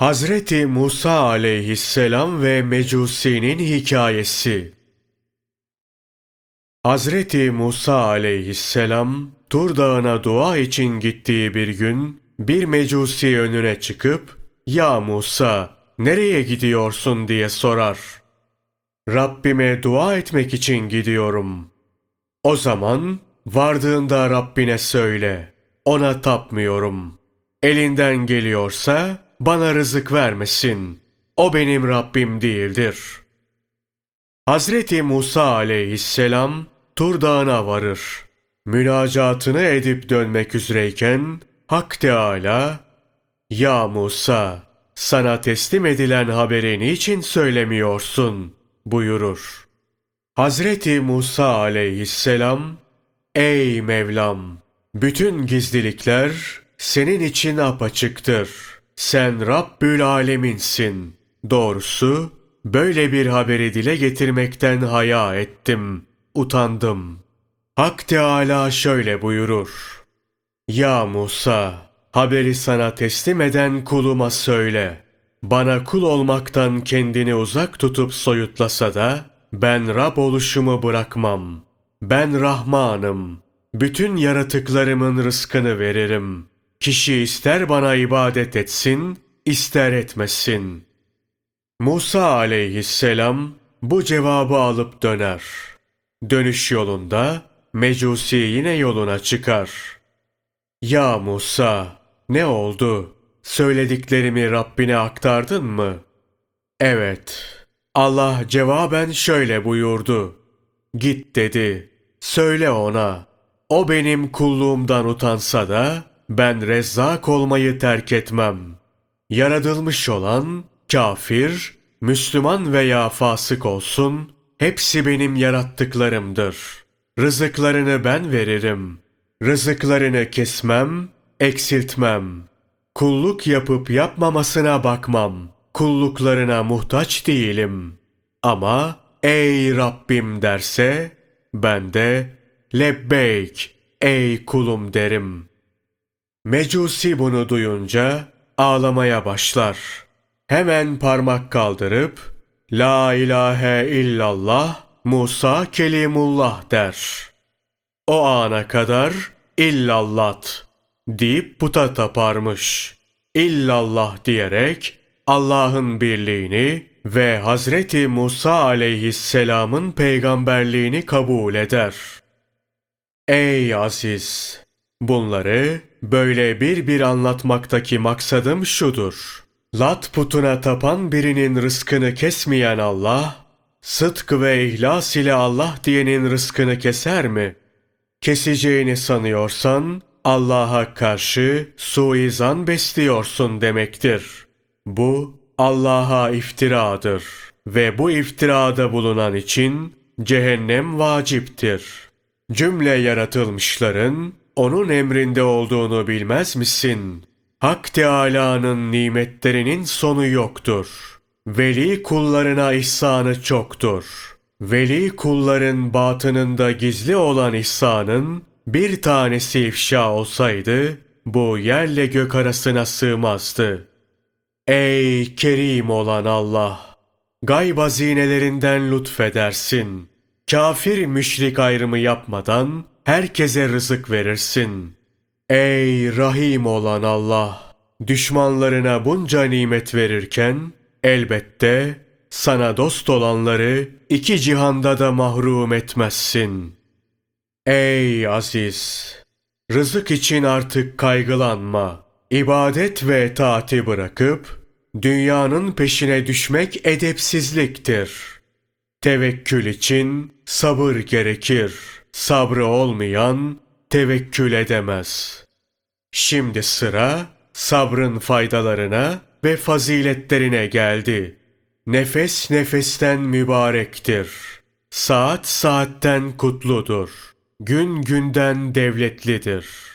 Hz. Musa aleyhisselam ve Mecusi'nin hikayesi. Hz. Musa aleyhisselam, Tur Dağı'na dua için gittiği bir gün, bir Mecusi önüne çıkıp, "Ya Musa, nereye gidiyorsun?" diye sorar. "Rabbime dua etmek için gidiyorum." "O zaman, vardığında Rabbine söyle, ona tapmıyorum. Elinden geliyorsa, bana rızık vermesin. O benim Rabbim değildir." Hz. Musa aleyhisselam Tur Dağı'na varır. Münacatını edip dönmek üzereyken Hak Teala, "Ya Musa, sana teslim edilen haberi niçin söylemiyorsun?" buyurur. Hz. Musa aleyhisselam, "Ey Mevlam, bütün gizlilikler senin için apaçıktır. Sen Rabbül Aleminsin. Doğrusu, böyle bir haberi dile getirmekten haya ettim, utandım." Hak Teala şöyle buyurur: "Ya Musa, haberi sana teslim eden kuluma söyle. Bana kul olmaktan kendini uzak tutup soyutlasa da, ben Rab oluşumu bırakmam. Ben Rahmanım. Bütün yaratıklarımın rızkını veririm. Kişi ister bana ibadet etsin, ister etmesin." Musa aleyhisselam bu cevabı alıp döner. Dönüş yolunda Mecusi yine yoluna çıkar. "Ya Musa, ne oldu? Söylediklerimi Rabbine aktardın mı?" "Evet. Allah cevaben şöyle buyurdu: Git dedi, söyle ona. O benim kulluğumdan utansa da, ben rezzak olmayı terk etmem." Yaratılmış olan, kafir, Müslüman veya fasık olsun, hepsi benim yarattıklarımdır. Rızıklarını ben veririm. Rızıklarını kesmem, eksiltmem. Kulluk yapıp yapmamasına bakmam. Kulluklarına muhtaç değilim. Ama ey Rabbim derse, ben de lebbeyk, ey kulum derim." Mecusi bunu duyunca ağlamaya başlar. Hemen parmak kaldırıp "La ilahe illallah, Musa kelimullah" der. O ana kadar "illallat" deyip puta taparmış. "İllallah" diyerek Allah'ın birliğini ve Hz. Musa aleyhisselamın peygamberliğini kabul eder. Ey aziz! Bunları böyle bir anlatmaktaki maksadım şudur: Lat putuna tapan birinin rızkını kesmeyen Allah, sıdk ve ihlas ile Allah diyenin rızkını keser mi? Keseceğini sanıyorsan, Allah'a karşı suizan besliyorsun demektir. Bu, Allah'a iftiradır ve bu iftirada bulunan için cehennem vaciptir. Cümle yaratılmışların onun emrinde olduğunu bilmez misin? Hak Teâlâ'nın nimetlerinin sonu yoktur. Velî kullarına ihsanı çoktur. Velî kulların batınında gizli olan ihsanın bir tanesi ifşa olsaydı, bu yerle gök arasına sığmazdı. Ey Kerim olan Allah! Gayb hazinelerinden lütfedersin. Kafir müşrik ayrımı yapmadan herkese rızık verirsin. Ey Rahim olan Allah! Düşmanlarına bunca nimet verirken, elbette sana dost olanları iki cihanda da mahrum etmezsin. Ey aziz! Rızık için artık kaygılanma. İbadet ve itaati bırakıp, dünyanın peşine düşmek edepsizliktir. Tevekkül için sabır gerekir. Sabrı olmayan tevekkül edemez. Şimdi sıra sabrın faydalarına ve faziletlerine geldi. Nefes nefesten mübarektir. Saat saatten kutludur. Gün günden devletlidir.